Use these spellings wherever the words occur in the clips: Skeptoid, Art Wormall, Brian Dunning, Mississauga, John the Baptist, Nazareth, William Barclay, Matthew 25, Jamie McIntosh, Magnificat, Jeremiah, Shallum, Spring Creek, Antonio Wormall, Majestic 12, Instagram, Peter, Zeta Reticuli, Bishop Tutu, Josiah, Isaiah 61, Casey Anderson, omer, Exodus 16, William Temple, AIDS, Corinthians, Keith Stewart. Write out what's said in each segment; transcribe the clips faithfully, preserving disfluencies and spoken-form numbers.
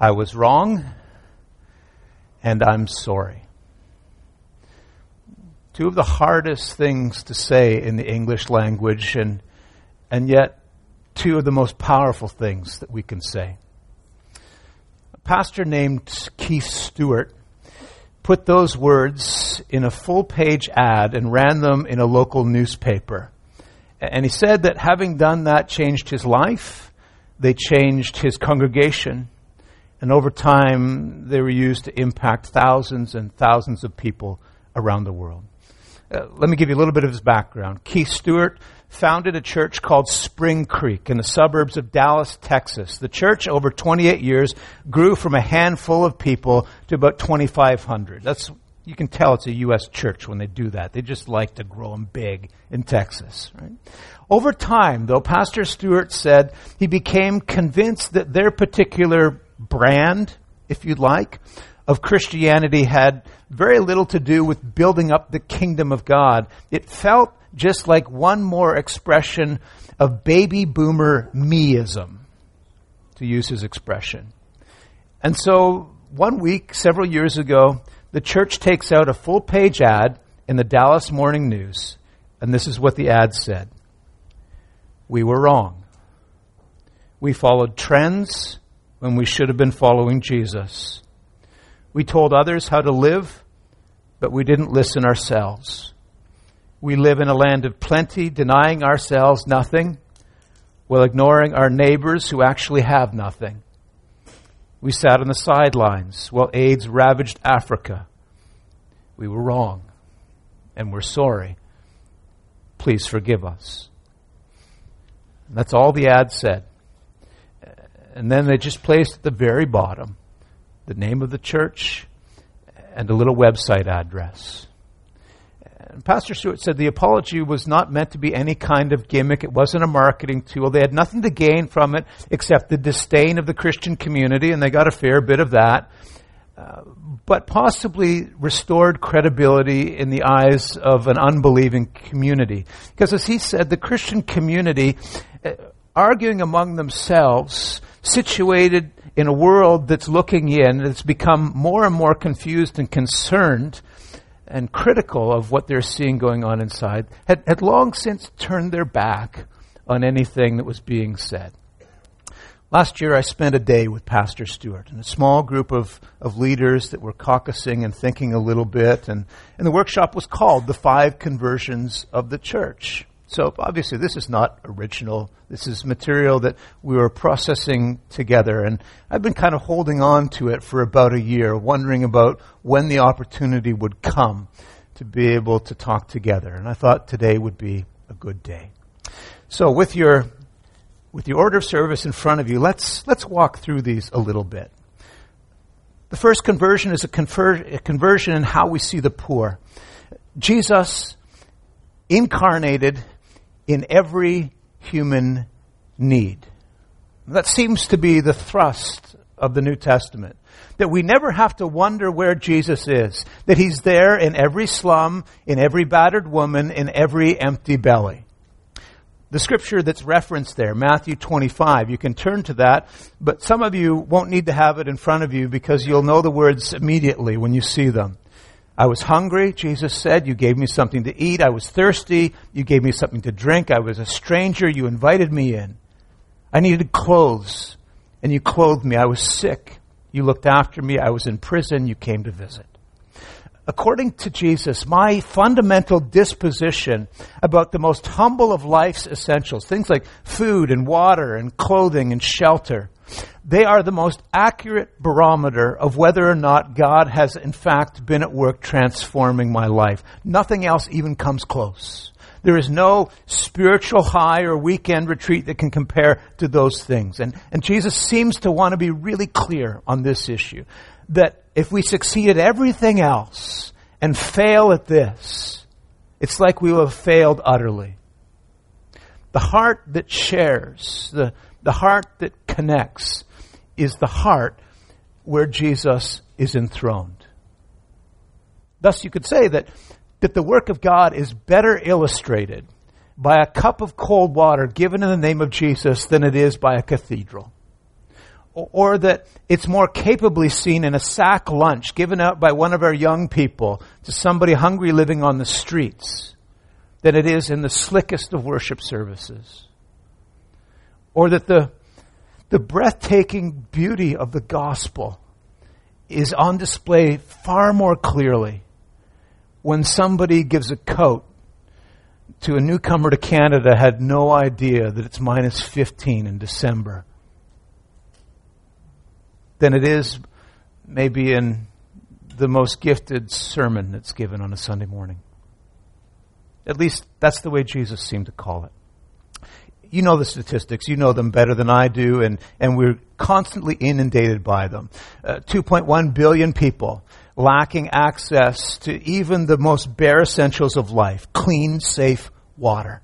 I was wrong, and I'm sorry. Two of the hardest things to say in the English language, and and yet two of the most powerful things that we can say. A pastor named Keith Stewart put those words in a full-page ad and ran them in a local newspaper. And he said that having done that changed his life, they changed his congregation, and over time they were used to impact thousands and thousands of people around the world. Uh, let me give you a little bit of his background. Keith Stewart founded a church called Spring Creek in the suburbs of Dallas, Texas. The church, over twenty-eight years, grew from a handful of people to about twenty-five hundred. That's, you can tell it's a U S church when they do that. They just like to grow them big in Texas, right? Over time, though, Pastor Stewart said he became convinced that their particular brand, if you'd like, of Christianity had very little to do with building up the kingdom of God. It felt just like one more expression of baby boomer meism, to use his expression. And so one week, several years ago, the church takes out a full-page ad in the Dallas Morning News, and this is what the ad said. We were wrong. We followed trends when we should have been following Jesus. We told others how to live, but we didn't listen ourselves. We live in a land of plenty, denying ourselves nothing, while ignoring our neighbors who actually have nothing. We sat on the sidelines while AIDS ravaged Africa. We were wrong, and we're sorry. Please forgive us. And that's all the ad said. And then they just placed at the very bottom the name of the church, and a little website address. And Pastor Stewart said the apology was not meant to be any kind of gimmick. It wasn't a marketing tool. They had nothing to gain from it except the disdain of the Christian community, and they got a fair bit of that, uh, but possibly restored credibility in the eyes of an unbelieving community. Because as he said, the Christian community, uh, arguing among themselves, situated in a world that's looking in, that's become more and more confused and concerned and critical of what they're seeing going on inside, had, had long since turned their back on anything that was being said. Last year I spent a day with Pastor Stewart and a small group of, of leaders that were caucusing and thinking a little bit, and, and the workshop was called The Five Conversions of the Church. So obviously this is not original. This is material that we were processing together. And I've been kind of holding on to it for about a year, wondering about when the opportunity would come to be able to talk together. And I thought today would be a good day. So with your with your order of service in front of you, let's let's walk through these a little bit. The first conversion is a, confer- a conversion in how we see the poor. Jesus incarnated in every human need. That seems to be the thrust of the New Testament. That we never have to wonder where Jesus is. That he's there in every slum, in every battered woman, in every empty belly. The scripture that's referenced there, Matthew twenty-five, you can turn to that, but some of you won't need to have it in front of you because you'll know the words immediately when you see them. I was hungry, Jesus said, you gave me something to eat. I was thirsty, you gave me something to drink. I was a stranger, you invited me in. I needed clothes, and you clothed me. I was sick, you looked after me. I was in prison, you came to visit. According to Jesus, my fundamental disposition about the most humble of life's essentials, things like food and water and clothing and shelter, they are the most accurate barometer of whether or not God has in fact been at work transforming my life. Nothing else even comes close. There is no spiritual high or weekend retreat that can compare to those things. And, and Jesus seems to want to be really clear on this issue, that if we succeed at everything else and fail at this, it's like we will have failed utterly. The heart that shares, the, the heart that connects, is the heart where Jesus is enthroned. Thus you could say that, that the work of God is better illustrated by a cup of cold water given in the name of Jesus than it is by a cathedral, or that it's more capably seen in a sack lunch given out by one of our young people to somebody hungry living on the streets than it is in the slickest of worship services. Or that the the breathtaking beauty of the gospel is on display far more clearly when somebody gives a coat to a newcomer to Canada had no idea that it's minus fifteen in December than it is maybe in the most gifted sermon that's given on a Sunday morning. At least that's the way Jesus seemed to call it. You know the statistics. You know them better than I do, and, and we're constantly inundated by them. Uh, two point one billion people lacking access to even the most bare essentials of life, clean, safe water.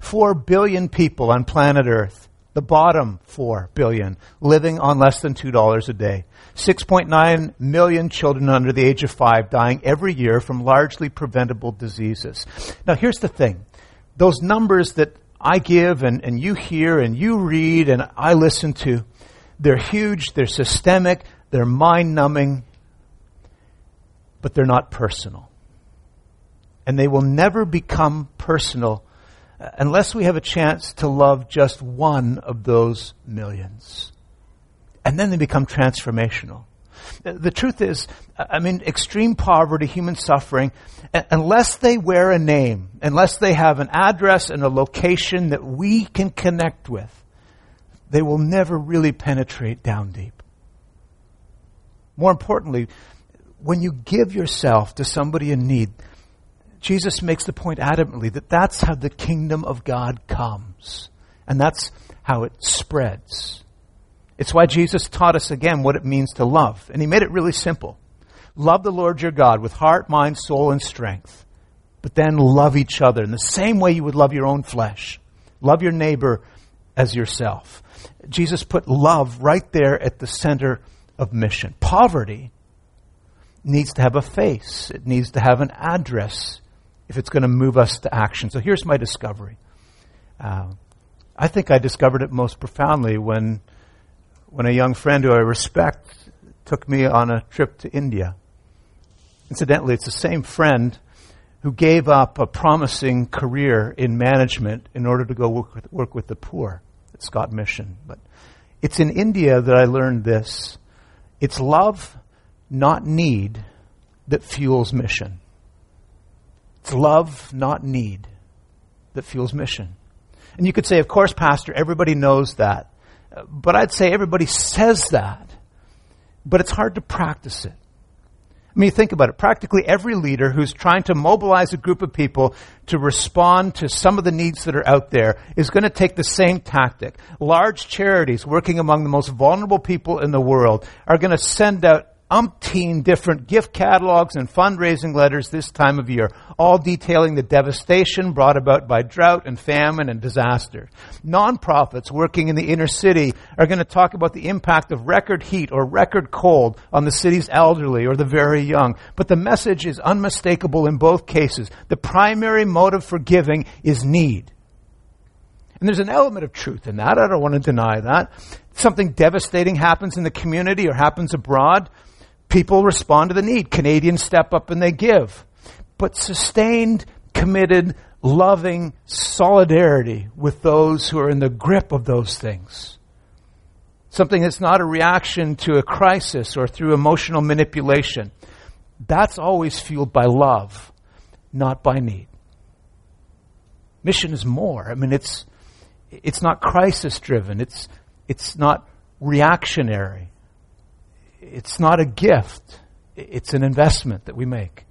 four billion people on planet Earth, the bottom four billion, living on less than two dollars a day. six point nine million children under the age of five dying every year from largely preventable diseases. Now, here's the thing. Those numbers that I give and, and you hear and you read and I listen to, they're huge, they're systemic, they're mind-numbing, but they're not personal. And they will never become personal unless we have a chance to love just one of those millions. And then they become transformational. The truth is, I mean, extreme poverty, human suffering, unless they wear a name, unless they have an address and a location that we can connect with, they will never really penetrate down deep. More importantly, when you give yourself to somebody in need, Jesus makes the point adamantly that that's how the kingdom of God comes. And that's how it spreads. It's why Jesus taught us again what it means to love. And he made it really simple. Love the Lord your God with heart, mind, soul, and strength. But then love each other in the same way you would love your own flesh. Love your neighbor as yourself. Jesus put love right there at the center of mission. Poverty needs to have a face. It needs to have an address if it's going to move us to action. So here's my discovery. Uh, I think I discovered it most profoundly when... when a young friend who I respect took me on a trip to India. Incidentally, it's the same friend who gave up a promising career in management in order to go work with, work with the poor at Scott Mission. But it's in India that I learned this. It's love, not need, that fuels mission. It's love, not need, that fuels mission. And you could say, of course, Pastor, everybody knows that. But I'd say everybody says that, but it's hard to practice it. I mean, think about it. Practically every leader who's trying to mobilize a group of people to respond to some of the needs that are out there is going to take the same tactic. Large charities working among the most vulnerable people in the world are going to send out umpteen different gift catalogs and fundraising letters this time of year, all detailing the devastation brought about by drought and famine and disaster. Nonprofits working in the inner city are going to talk about the impact of record heat or record cold on the city's elderly or the very young. But the message is unmistakable in both cases. The primary motive for giving is need. And there's an element of truth in that. I don't want to deny that. Something devastating happens in the community or happens abroad. People respond to the need. Canadians step up and they give. But sustained, committed, loving solidarity with those who are in the grip of those things. Something that's not a reaction to a crisis or through emotional manipulation. That's always fueled by love, not by need. Mission is more. I mean, it's it's not crisis-driven. It's it's not reactionary. It's not a gift. It's an investment that we make,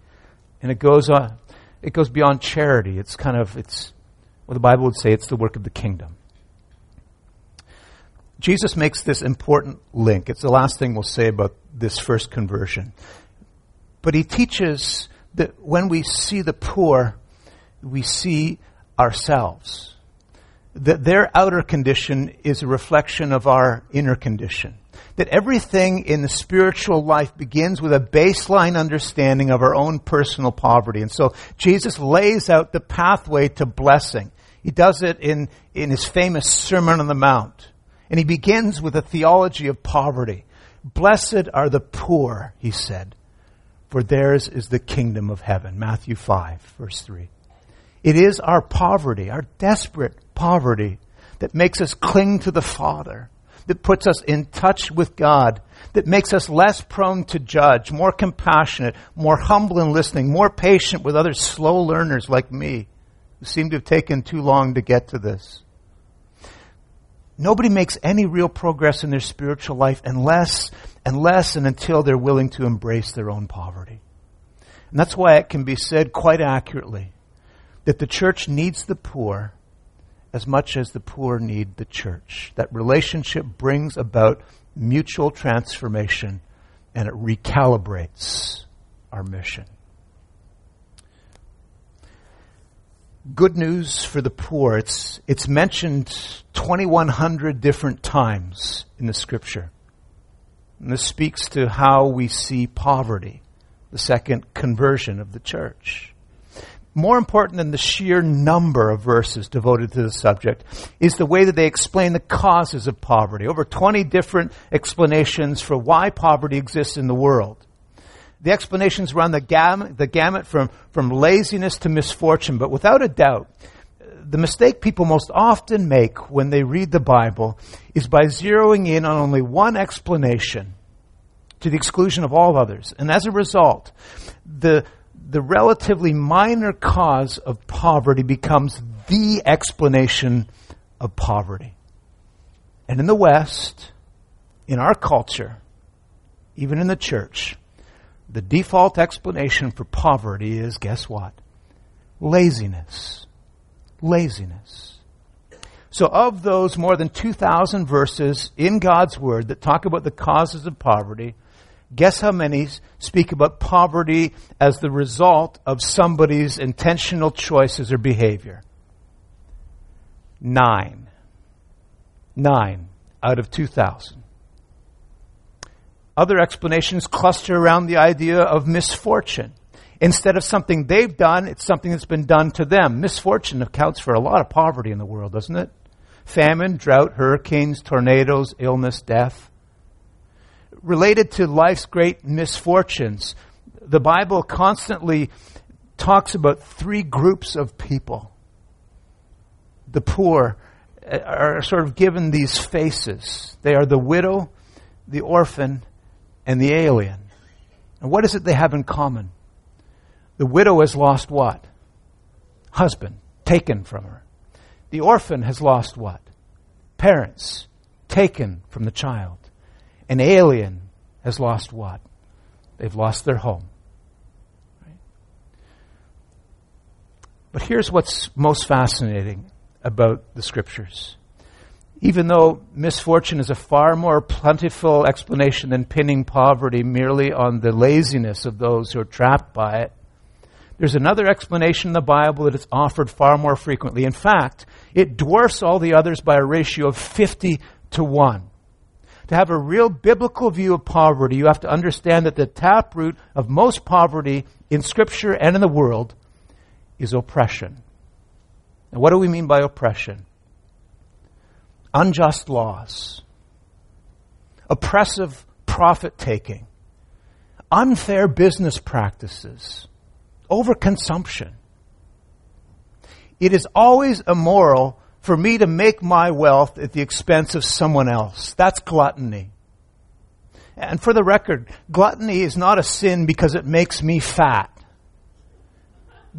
and it goes on. It goes beyond charity. It's kind of it's what the Bible would say. It's the work of the kingdom. Jesus makes this important link. It's the last thing we'll say about this first conversion. But he teaches that when we see the poor, we see ourselves. That their outer condition is a reflection of our inner condition. That everything in the spiritual life begins with a baseline understanding of our own personal poverty. And so Jesus lays out the pathway to blessing. He does it in, in his famous Sermon on the Mount. And he begins with a theology of poverty. Blessed are the poor, he said, for theirs is the kingdom of heaven. Matthew five, verse three. It is our poverty, our desperate poverty, that makes us cling to the Father, that puts us in touch with God, that makes us less prone to judge, more compassionate, more humble and listening, more patient with other slow learners like me, who seem to have taken too long to get to this. Nobody makes any real progress in their spiritual life unless, unless and until they're willing to embrace their own poverty. And that's why it can be said quite accurately that the church needs the poor as much as the poor need the church. That relationship brings about mutual transformation, and it recalibrates our mission. Good news for the poor. It's it's mentioned twenty-one hundred different times in the Scripture. And this speaks to how we see poverty, the second conversion of the church. More important than the sheer number of verses devoted to the subject is the way that they explain the causes of poverty. Over twenty different explanations for why poverty exists in the world. The explanations run the gamut, the gamut from, from laziness to misfortune. But without a doubt, the mistake people most often make when they read the Bible is by zeroing in on only one explanation to the exclusion of all others. And as a result, the the relatively minor cause of poverty becomes the explanation of poverty. And in the West, in our culture, even in the church, the default explanation for poverty is, guess what? Laziness. Laziness. So of those more than two thousand verses in God's Word that talk about the causes of poverty, guess how many speak about poverty as the result of somebody's intentional choices or behavior? Nine. Nine out of two thousand. Other explanations cluster around the idea of misfortune. Instead of something they've done, it's something that's been done to them. Misfortune accounts for a lot of poverty in the world, doesn't it? Famine, drought, hurricanes, tornadoes, illness, death. Related to life's great misfortunes, the Bible constantly talks about three groups of people. The poor are sort of given these faces. They are the widow, the orphan, and the alien. And what is it they have in common? The widow has lost what? Husband, taken from her. The orphan has lost what? Parents, taken from the child. An alien has lost what? They've lost their home. Right? But here's what's most fascinating about the Scriptures. Even though misfortune is a far more plentiful explanation than pinning poverty merely on the laziness of those who are trapped by it, there's another explanation in the Bible that is offered far more frequently. In fact, it dwarfs all the others by a ratio of fifty to one. To have a real biblical view of poverty, you have to understand that the taproot of most poverty in Scripture and in the world is oppression. And what do we mean by oppression? Unjust laws, oppressive profit-taking, unfair business practices, overconsumption. It is always immoral for me to make my wealth at the expense of someone else. That's gluttony. And for the record, gluttony is not a sin because it makes me fat.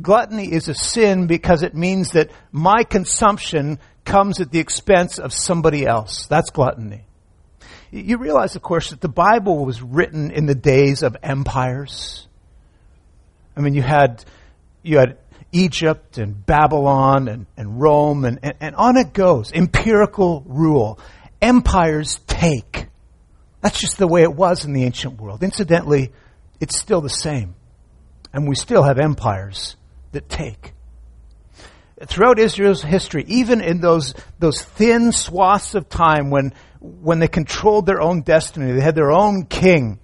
Gluttony is a sin because it means that my consumption comes at the expense of somebody else. That's gluttony. You realize, of course, that the Bible was written in the days of empires. I mean, you had, you had Egypt and Babylon and, and Rome and, and, and on it goes. Empirical rule. Empires take. That's just the way it was in the ancient world. Incidentally, it's still the same. And we still have empires that take. Throughout Israel's history, even in those those thin swaths of time when when they controlled their own destiny, they had their own king,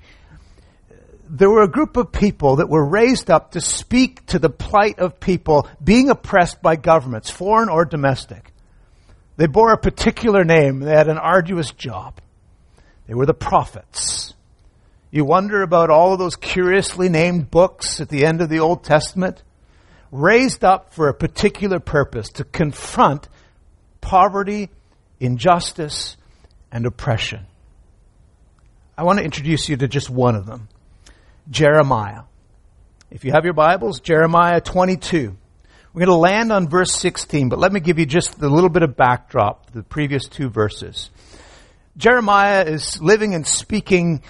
there were a group of people that were raised up to speak to the plight of people being oppressed by governments, foreign or domestic. They bore a particular name. They had an arduous job. They were the prophets. You wonder about all of those curiously named books at the end of the Old Testament, raised up for a particular purpose, to confront poverty, injustice, and oppression. I want to introduce you to just one of them, Jeremiah. If you have your Bibles, Jeremiah twenty-two. We're going to land on verse sixteen, but let me give you just a little bit of backdrop to the previous two verses. Jeremiah is living and speaking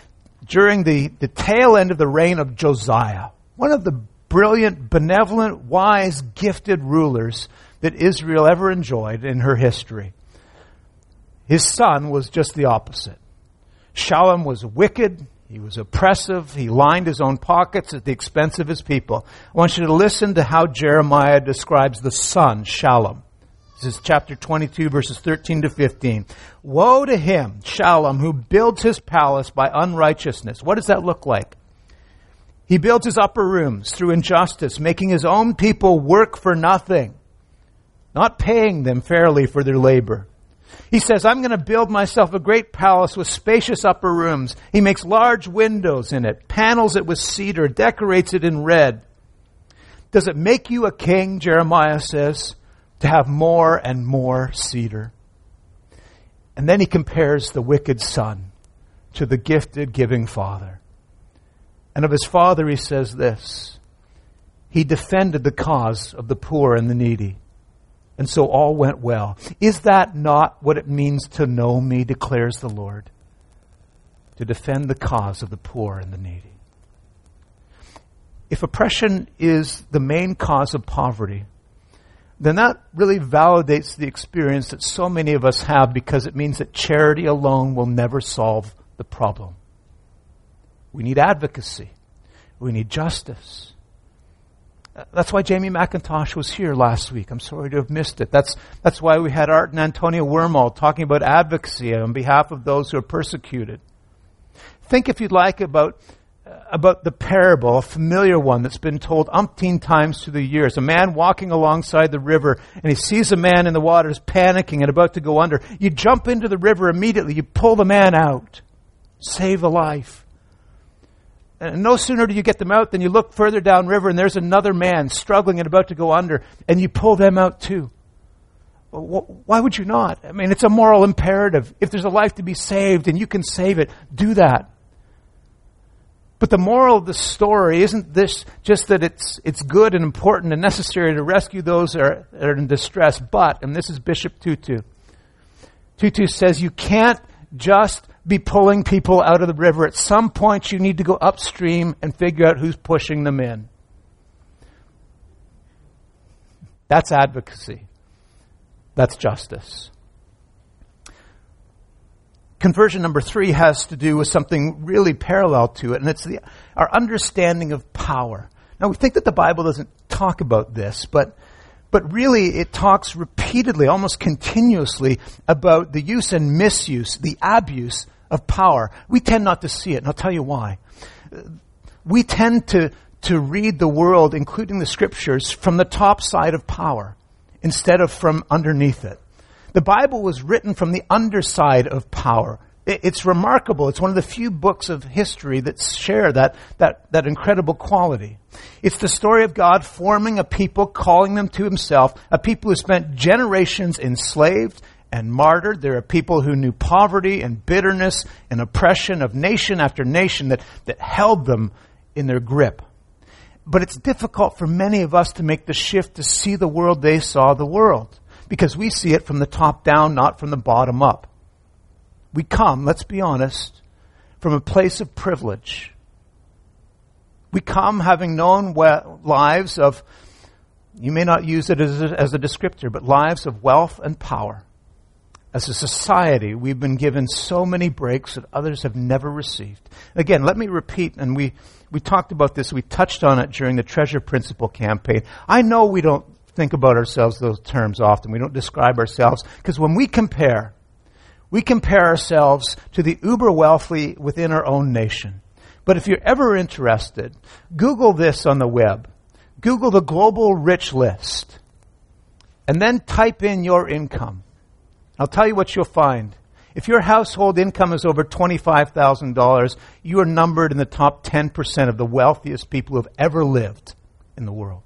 during the, the tail end of the reign of Josiah, one of the brilliant, benevolent, wise, gifted rulers that Israel ever enjoyed in her history. His son was just the opposite. Shallum was wicked, he was oppressive, he lined his own pockets at the expense of his people. I want you to listen to how Jeremiah describes the son, Shallum. This is chapter twenty-two, verses thirteen to fifteen. Woe to him, Shallum, who builds his palace by unrighteousness. What does that look like? He builds his upper rooms through injustice, making his own people work for nothing, not paying them fairly for their labor. He says, I'm going to build myself a great palace with spacious upper rooms. He makes large windows in it, panels it with cedar, decorates it in red. Does it make you a king, Jeremiah says, to have more and more cedar? And then he compares the wicked son to the gifted, giving father. And of his father, he says this, he defended the cause of the poor and the needy. And so all went well. Is that not what it means to know me, declares the Lord? To defend the cause of the poor and the needy. If oppression is the main cause of poverty, then that really validates the experience that so many of us have, because it means that charity alone will never solve the problem. We need advocacy. We need justice. That's why Jamie McIntosh was here last week. I'm sorry to have missed it. That's that's why we had Art and Antonio Wormall talking about advocacy on behalf of those who are persecuted. Think, if you'd like, about, about the parable, a familiar one that's been told umpteen times through the years. A man walking alongside the river, and he sees a man in the waters panicking and about to go under. You jump into the river immediately. You pull the man out. Save a life. And no sooner do you get them out than you look further down river and there's another man struggling and about to go under, and you pull them out too. Why would you not? I mean, it's a moral imperative. If there's a life to be saved and you can save it, do that. But the moral of the story isn't this, just that it's it's good and important and necessary to rescue those that are, that are in distress. But, and this is Bishop Tutu, Tutu says you can't just be pulling people out of the river. At some point, you need to go upstream and figure out who's pushing them in. That's advocacy. That's justice. Conversion number three has to do with something really parallel to it, and it's the, our understanding of power. Now, we think that the Bible doesn't talk about this, but But really, it talks repeatedly, almost continuously, about the use and misuse, the abuse of power. We tend not to see it, and I'll tell you why. We tend to, to read the world, including the scriptures, from the top side of power, instead of from underneath it. The Bible was written from the underside of power. It, it's remarkable. It's one of the few books of history that share that, that, that incredible quality. It's the story of God forming a people, calling them to himself, a people who spent generations enslaved and martyred. There are people who knew poverty and bitterness and oppression of nation after nation that, that held them in their grip. But it's difficult for many of us to make the shift to see the world they saw the world, because we see it from the top down, not from the bottom up. We come, let's be honest, from a place of privilege. We come having known lives of, you may not use it as a, as a descriptor, but lives of wealth and power. As a society, we've been given so many breaks that others have never received. Again, let me repeat, and we, we talked about this, we touched on it during the Treasure Principle campaign. I know we don't think about ourselves those terms often. We don't describe ourselves, because when we compare, we compare ourselves to the uber-wealthy within our own nation. But if you're ever interested, Google this on the web. Google the global rich list. And then type in your income. I'll tell you what you'll find. If your household income is over twenty-five thousand dollars, you are numbered in the top ten percent of the wealthiest people who have ever lived in the world.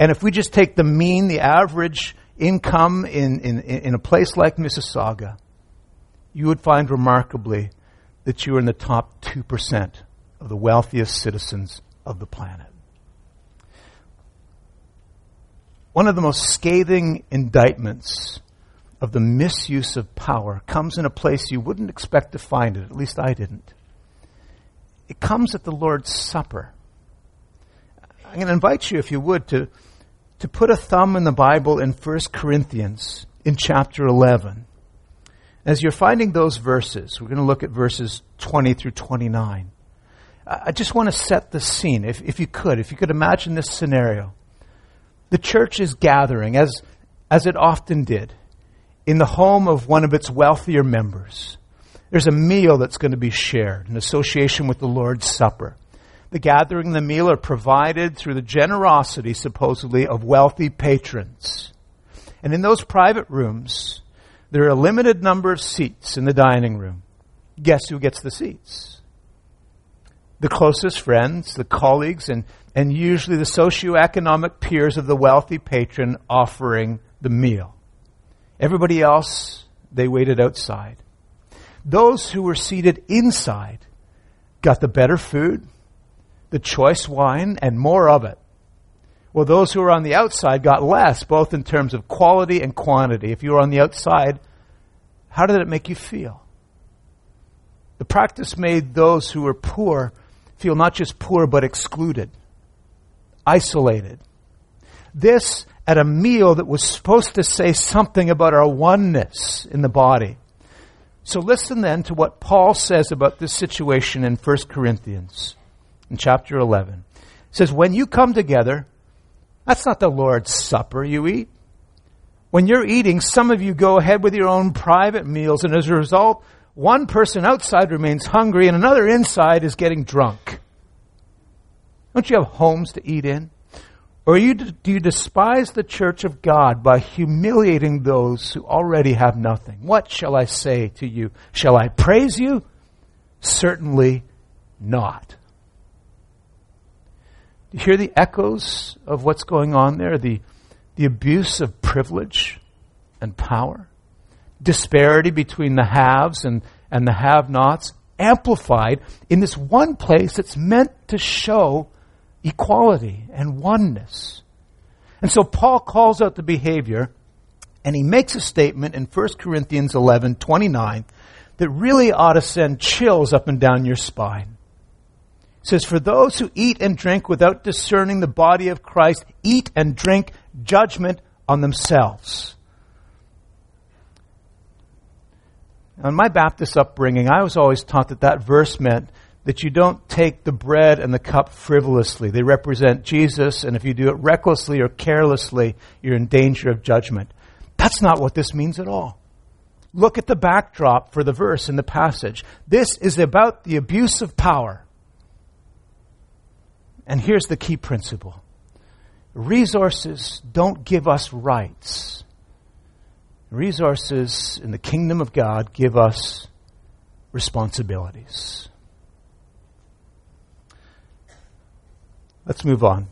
And if we just take the mean, the average income in, in, in a place like Mississauga, you would find remarkably that you are in the top two percent of the wealthiest citizens of the planet. One of the most scathing indictments of the misuse of power comes in a place you wouldn't expect to find it, at least I didn't. It comes at the Lord's Supper. I'm going to invite you, if you would, to, to put a thumb in the Bible in First Corinthians in chapter eleven. As you're finding those verses, we're going to look at verses twenty through twenty-nine. I just want to set the scene, if, if you could, if you could imagine this scenario. The church is gathering, as as it often did, in the home of one of its wealthier members. There's a meal that's going to be shared in association with the Lord's Supper. The gathering and the meal are provided through the generosity, supposedly, of wealthy patrons. And in those private rooms, there are a limited number of seats in the dining room. Guess who gets the seats? The closest friends, the colleagues, and, and usually the socioeconomic peers of the wealthy patron offering the meal. Everybody else, they waited outside. Those who were seated inside got the better food, the choice wine, and more of it. Well, those who were on the outside got less, both in terms of quality and quantity. If you were on the outside, how did it make you feel? The practice made those who were poor feel not just poor, but excluded, isolated. This at a meal that was supposed to say something about our oneness in the body. So listen then to what Paul says about this situation in First Corinthians in chapter eleven. It says, when you come together, that's not the Lord's Supper you eat. When you're eating, some of you go ahead with your own private meals, and as a result, one person outside remains hungry and another inside is getting drunk. Don't you have homes to eat in? Or you, do you despise the church of God by humiliating those who already have nothing? What shall I say to you? Shall I praise you? Certainly not. Do you hear the echoes of what's going on there? The, the abuse of privilege and power? Disparity between the haves and, and the have-nots amplified in this one place that's meant to show equality and oneness. And so Paul calls out the behavior, and he makes a statement in First Corinthians eleven twenty-nine that really ought to send chills up and down your spine. It says, for those who eat and drink without discerning the body of Christ eat and drink judgment on themselves. Now, in my Baptist upbringing, I was always taught that that verse meant that you don't take the bread and the cup frivolously. They represent Jesus, and if you do it recklessly or carelessly, you're in danger of judgment. That's not what this means at all. Look at the backdrop for the verse in the passage. This is about the abuse of power. And here's the key principle. Resources don't give us rights. Resources in the kingdom of God give us responsibilities. Let's move on.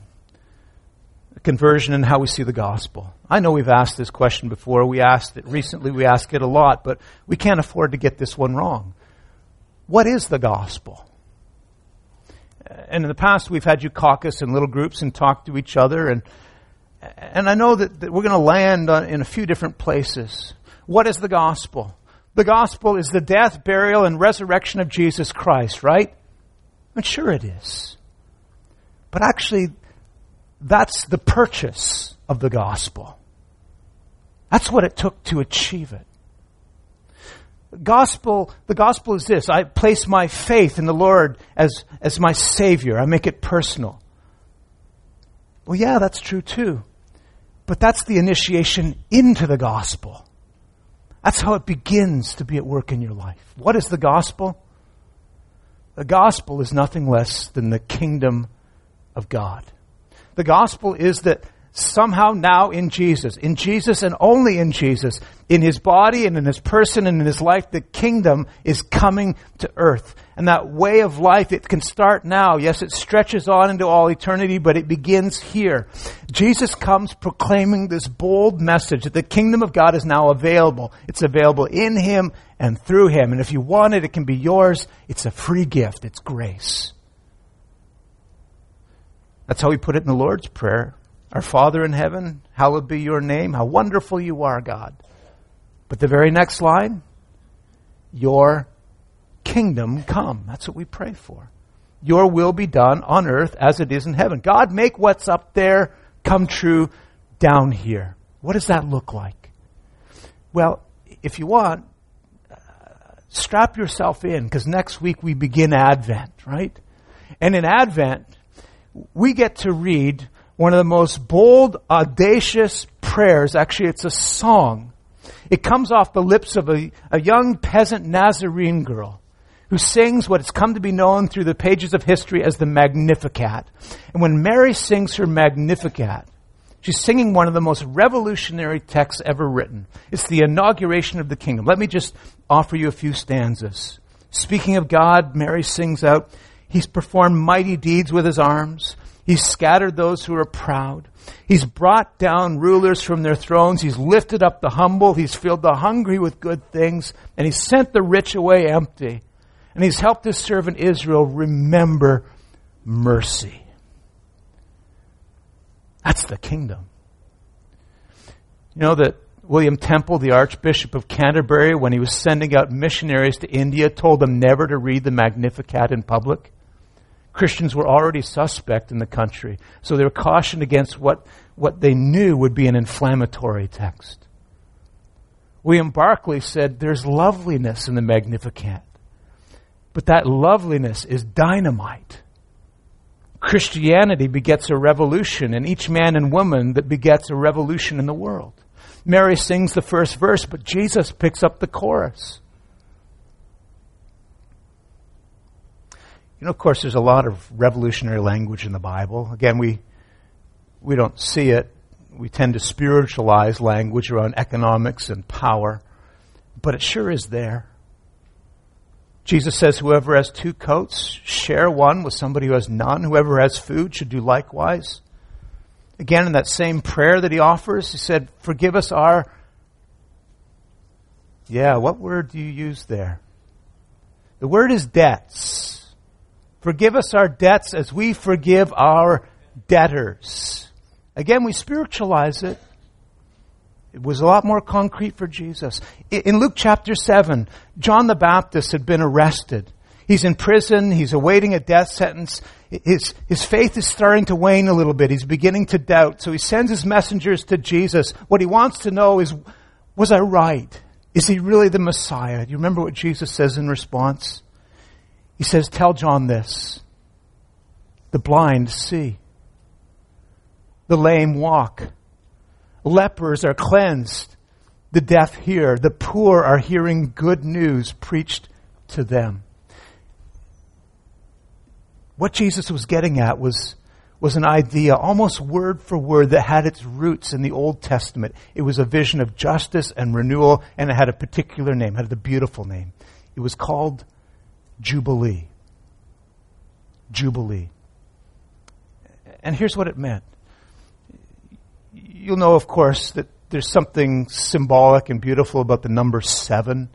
Conversion and how we see the gospel. I know we've asked this question before. We asked it recently. We ask it a lot, but we can't afford to get this one wrong. What is the gospel? And in the past, we've had you caucus in little groups and talk to each other. And and I know that, that we're going to land on, in a few different places. What is the gospel? The gospel is the death, burial, and resurrection of Jesus Christ, right? I'm sure it is. But actually, that's the purchase of the gospel. That's what it took to achieve it. Gospel, the gospel is this. I place my faith in the Lord as, as my Savior. I make it personal. Well, yeah, that's true too. But that's the initiation into the gospel. That's how it begins to be at work in your life. What is the gospel? The gospel is nothing less than the kingdom of God. The gospel is that somehow now in Jesus, in Jesus and only in Jesus, in his body and in his person and in his life, the kingdom is coming to earth. And that way of life, it can start now. Yes, it stretches on into all eternity, but it begins here. Jesus comes proclaiming this bold message that the kingdom of God is now available. It's available in him and through him. And if you want it, it can be yours. It's a free gift. It's grace. That's how we put it in the Lord's Prayer. Our Father in heaven, hallowed be your name. How wonderful you are, God. But the very next line, your kingdom come. That's what we pray for. Your will be done on earth as it is in heaven. God, make what's up there come true down here. What does that look like? Well, if you want, uh, strap yourself in, because next week we begin Advent, right? And in Advent, we get to read one of the most bold, audacious prayers. Actually, it's a song. It comes off the lips of a, a young peasant Nazarene girl who sings what has come to be known through the pages of history as the Magnificat. And when Mary sings her Magnificat, she's singing one of the most revolutionary texts ever written. It's the inauguration of the kingdom. Let me just offer you a few stanzas. Speaking of God, Mary sings out, he's performed mighty deeds with his arms. He's scattered those who are proud. He's brought down rulers from their thrones. He's lifted up the humble. He's filled the hungry with good things. And he's sent the rich away empty. And he's helped his servant Israel remember mercy. That's the kingdom. You know that William Temple, the Archbishop of Canterbury, when he was sending out missionaries to India, told them never to read the Magnificat in public. Christians were already suspect in the country, so they were cautioned against what, what they knew would be an inflammatory text. William Barclay said, there's loveliness in the Magnificat, but that loveliness is dynamite. Christianity begets a revolution in each man and woman that begets a revolution in the world. Mary sings the first verse, but Jesus picks up the chorus. You know, of course, there's a lot of revolutionary language in the Bible. Again, we we don't see it. We tend to spiritualize language around economics and power, but it sure is there. Jesus says, whoever has two coats, share one with somebody who has none. Whoever has food should do likewise. Again, in that same prayer that he offers, he said, forgive us our... Yeah, what word do you use there? The word is debts. Forgive us our debts as we forgive our debtors. Again, we spiritualize it. It was a lot more concrete for Jesus. In Luke chapter seven, John the Baptist had been arrested. He's in prison. He's awaiting a death sentence. His, his faith is starting to wane a little bit. He's beginning to doubt. So he sends his messengers to Jesus. What he wants to know is, was I right? Is he really the Messiah? Do you remember what Jesus says in response? He says, tell John this, the blind see, the lame walk, lepers are cleansed, the deaf hear, the poor are hearing good news preached to them. What Jesus was getting at was, was an idea, almost word for word, that had its roots in the Old Testament. It was a vision of justice and renewal, and it had a particular name, had a beautiful name. It was called Jubilee. Jubilee. And here's what it meant. You'll know, of course, that there's something symbolic and beautiful about the number seven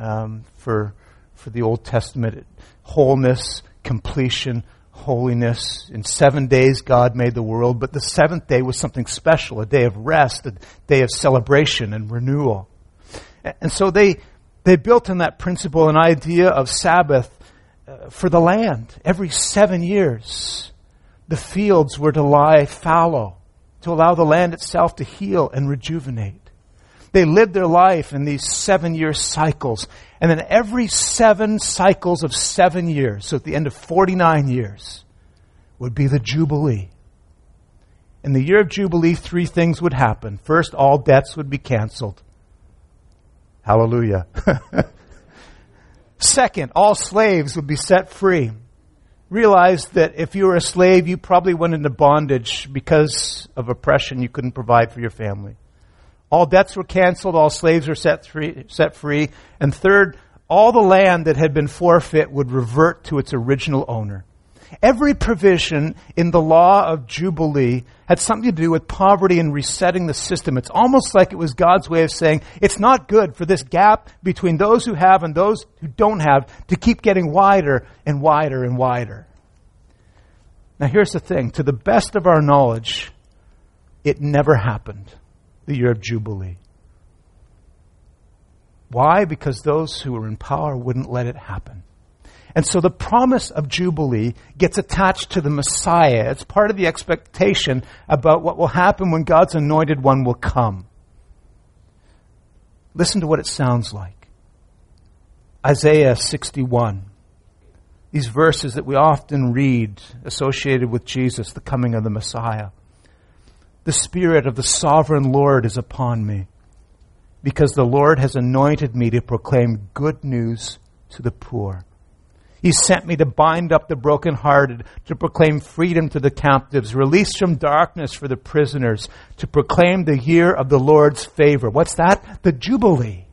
um, for for the Old Testament. Wholeness, completion, holiness. In seven days God made the world, but the seventh day was something special, a day of rest, a day of celebration and renewal. And so they They built in that principle an idea of Sabbath uh, for the land. Every seven years, the fields were to lie fallow, to allow the land itself to heal and rejuvenate. They lived their life in these seven-year cycles. And then every seven cycles of seven years, so at the end of forty-nine years, would be the Jubilee. In the year of Jubilee, three things would happen. First, all debts would be canceled. Hallelujah. Second, all slaves would be set free. realize that if you were a slave, you probably went into bondage because of oppression. You couldn't provide for your family. All debts were canceled. All slaves were set free, set free. And third, all the land that had been forfeit would revert to its original owner. Every provision in the law of Jubilee had something to do with poverty and resetting the system. It's almost like it was God's way of saying, it's not good for this gap between those who have and those who don't have to keep getting wider and wider and wider. Now here's the thing. To the best of our knowledge, it never happened, the year of Jubilee. Why? Because those who were in power wouldn't let it happen. And so the promise of Jubilee gets attached to the Messiah. It's part of the expectation about what will happen when God's anointed one will come. Listen to what it sounds like. Isaiah sixty-one. These verses that we often read associated with Jesus, the coming of the Messiah. The Spirit of the Sovereign Lord is upon me, because the Lord has anointed me to proclaim good news to the poor. He sent me to bind up the brokenhearted, to proclaim freedom to the captives, release from darkness for the prisoners, to proclaim the year of the Lord's favor. What's that? The Jubilee.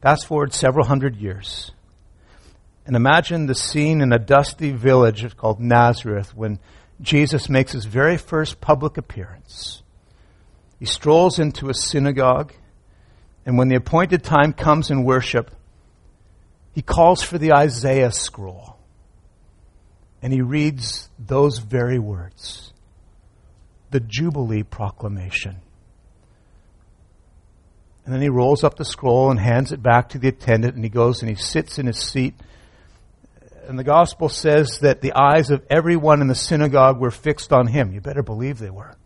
Fast forward several hundred years. And imagine the scene in a dusty village called Nazareth when Jesus makes his very first public appearance. He strolls into a synagogue. And when the appointed time comes in worship, he calls for the Isaiah scroll. And he reads those very words. The Jubilee proclamation. And then he rolls up the scroll and hands it back to the attendant. And he goes and he sits in his seat. And the gospel says that the eyes of everyone in the synagogue were fixed on him. You better believe they were.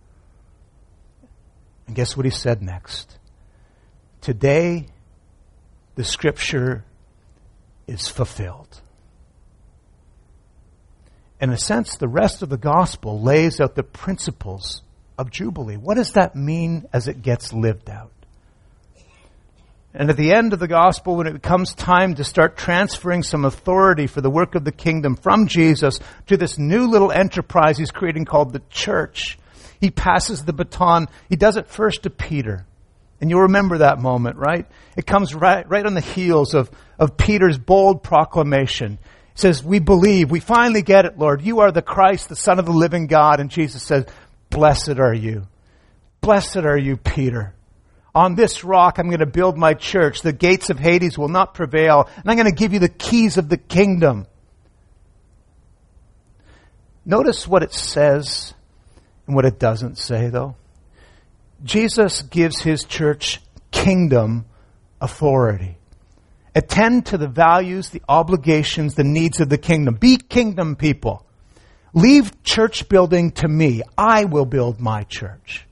And guess what he said next? Today, the scripture is fulfilled. In a sense, the rest of the gospel lays out the principles of Jubilee. What does that mean as it gets lived out? And at the end of the gospel, when it comes time to start transferring some authority for the work of the kingdom from Jesus to this new little enterprise he's creating called the church, he passes the baton. He does it first to Peter. And you'll remember that moment, right? It comes right, right on the heels of, of Peter's bold proclamation. It says, we believe, we finally get it, Lord. You are the Christ, the Son of the living God. And Jesus says, blessed are you. Blessed are you, Peter. On this rock, I'm going to build my church. The gates of Hades will not prevail. And I'm going to give you the keys of the kingdom. Notice what it says and what it doesn't say, though. Jesus gives his church kingdom authority. Attend to the values, the obligations, the needs of the kingdom. Be kingdom people. Leave church building to me. I will build my church.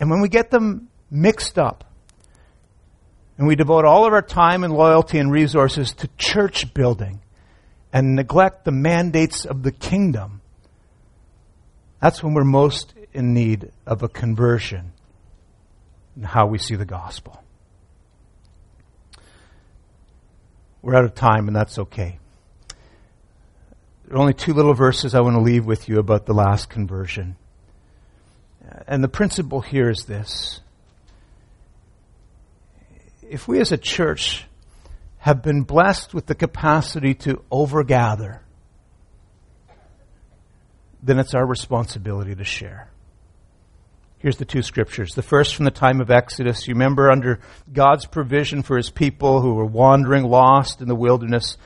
And when we get them mixed up, and we devote all of our time and loyalty and resources to church building and neglect the mandates of the kingdom, that's when we're most in need of a conversion in how we see the gospel. We're out of time, and that's okay. There are only two little verses I want to leave with you about the last conversion. And the principle here is this. If we as a church have been blessed with the capacity to overgather, then it's our responsibility to share. Here's the two scriptures. The first from the time of Exodus. You remember under God's provision for his people who were wandering lost in the wilderness,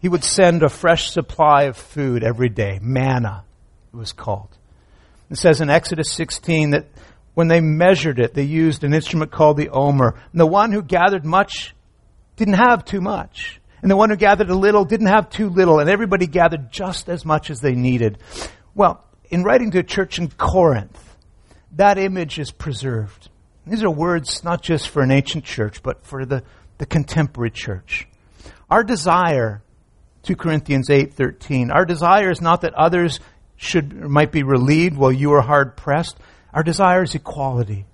he would send a fresh supply of food every day. Manna, it was called. It says in Exodus sixteen that when they measured it, they used an instrument called the omer. And the one who gathered much didn't have too much. And the one who gathered a little didn't have too little. And everybody gathered just as much as they needed. Well, in writing to a church in Corinth, that image is preserved. These are words not just for an ancient church, but for the, the contemporary church. Our desire, two Corinthians eight thirteen, our desire is not that others should or might be relieved while you are hard pressed. Our desire is equality.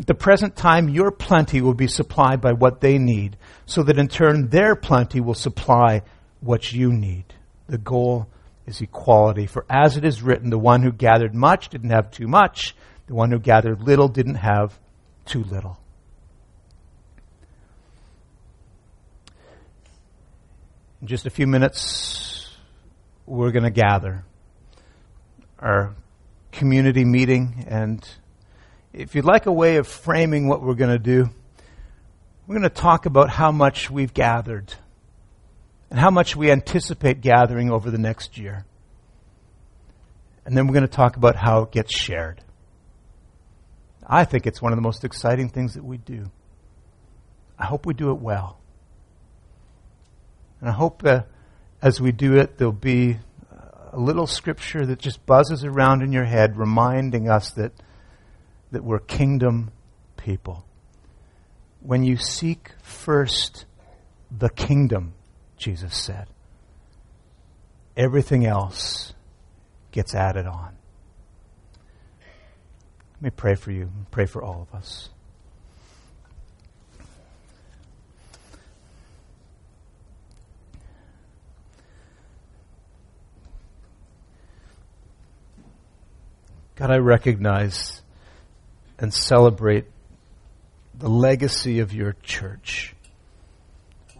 At the present time, your plenty will be supplied by what they need, so that in turn their plenty will supply what you need. The goal is equality. For as it is written, the one who gathered much didn't have too much. The one who gathered little didn't have too little. In just a few minutes, we're going to gather. Our community meeting. And if you'd like a way of framing what we're going to do, we're going to talk about how much we've gathered and how much we anticipate gathering over the next year. And then we're going to talk about how it gets shared. I think it's one of the most exciting things that we do. I hope we do it well. And I hope that as we do it, there'll be a little scripture that just buzzes around in your head, reminding us that that we're kingdom people. When you seek first the kingdom, Jesus said, everything else gets added on. Let me pray for you and pray for all of us. God, I recognize and celebrate the legacy of your church,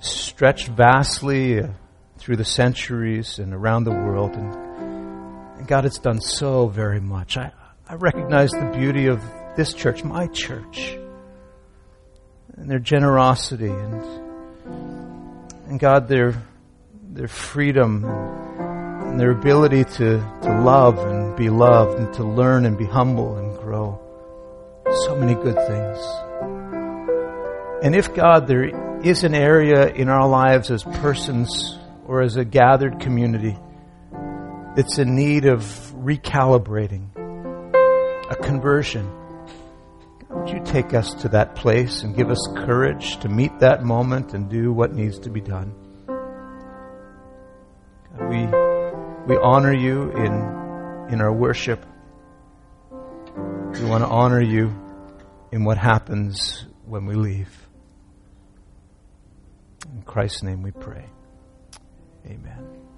stretched vastly through the centuries and around the world. And, and God, it's done so very much. I, I recognize the beauty of this church, my church, and their generosity and, and God, their, their freedom and their ability to, to love and be loved and to learn and be humble and grow. So many good things. And if, God, there is an area in our lives as persons or as a gathered community that's in need of recalibrating, a conversion, God, would you take us to that place and give us courage to meet that moment and do what needs to be done? God, we We honor you in, in our worship. We want to honor you in what happens when we leave. In Christ's name we pray. Amen.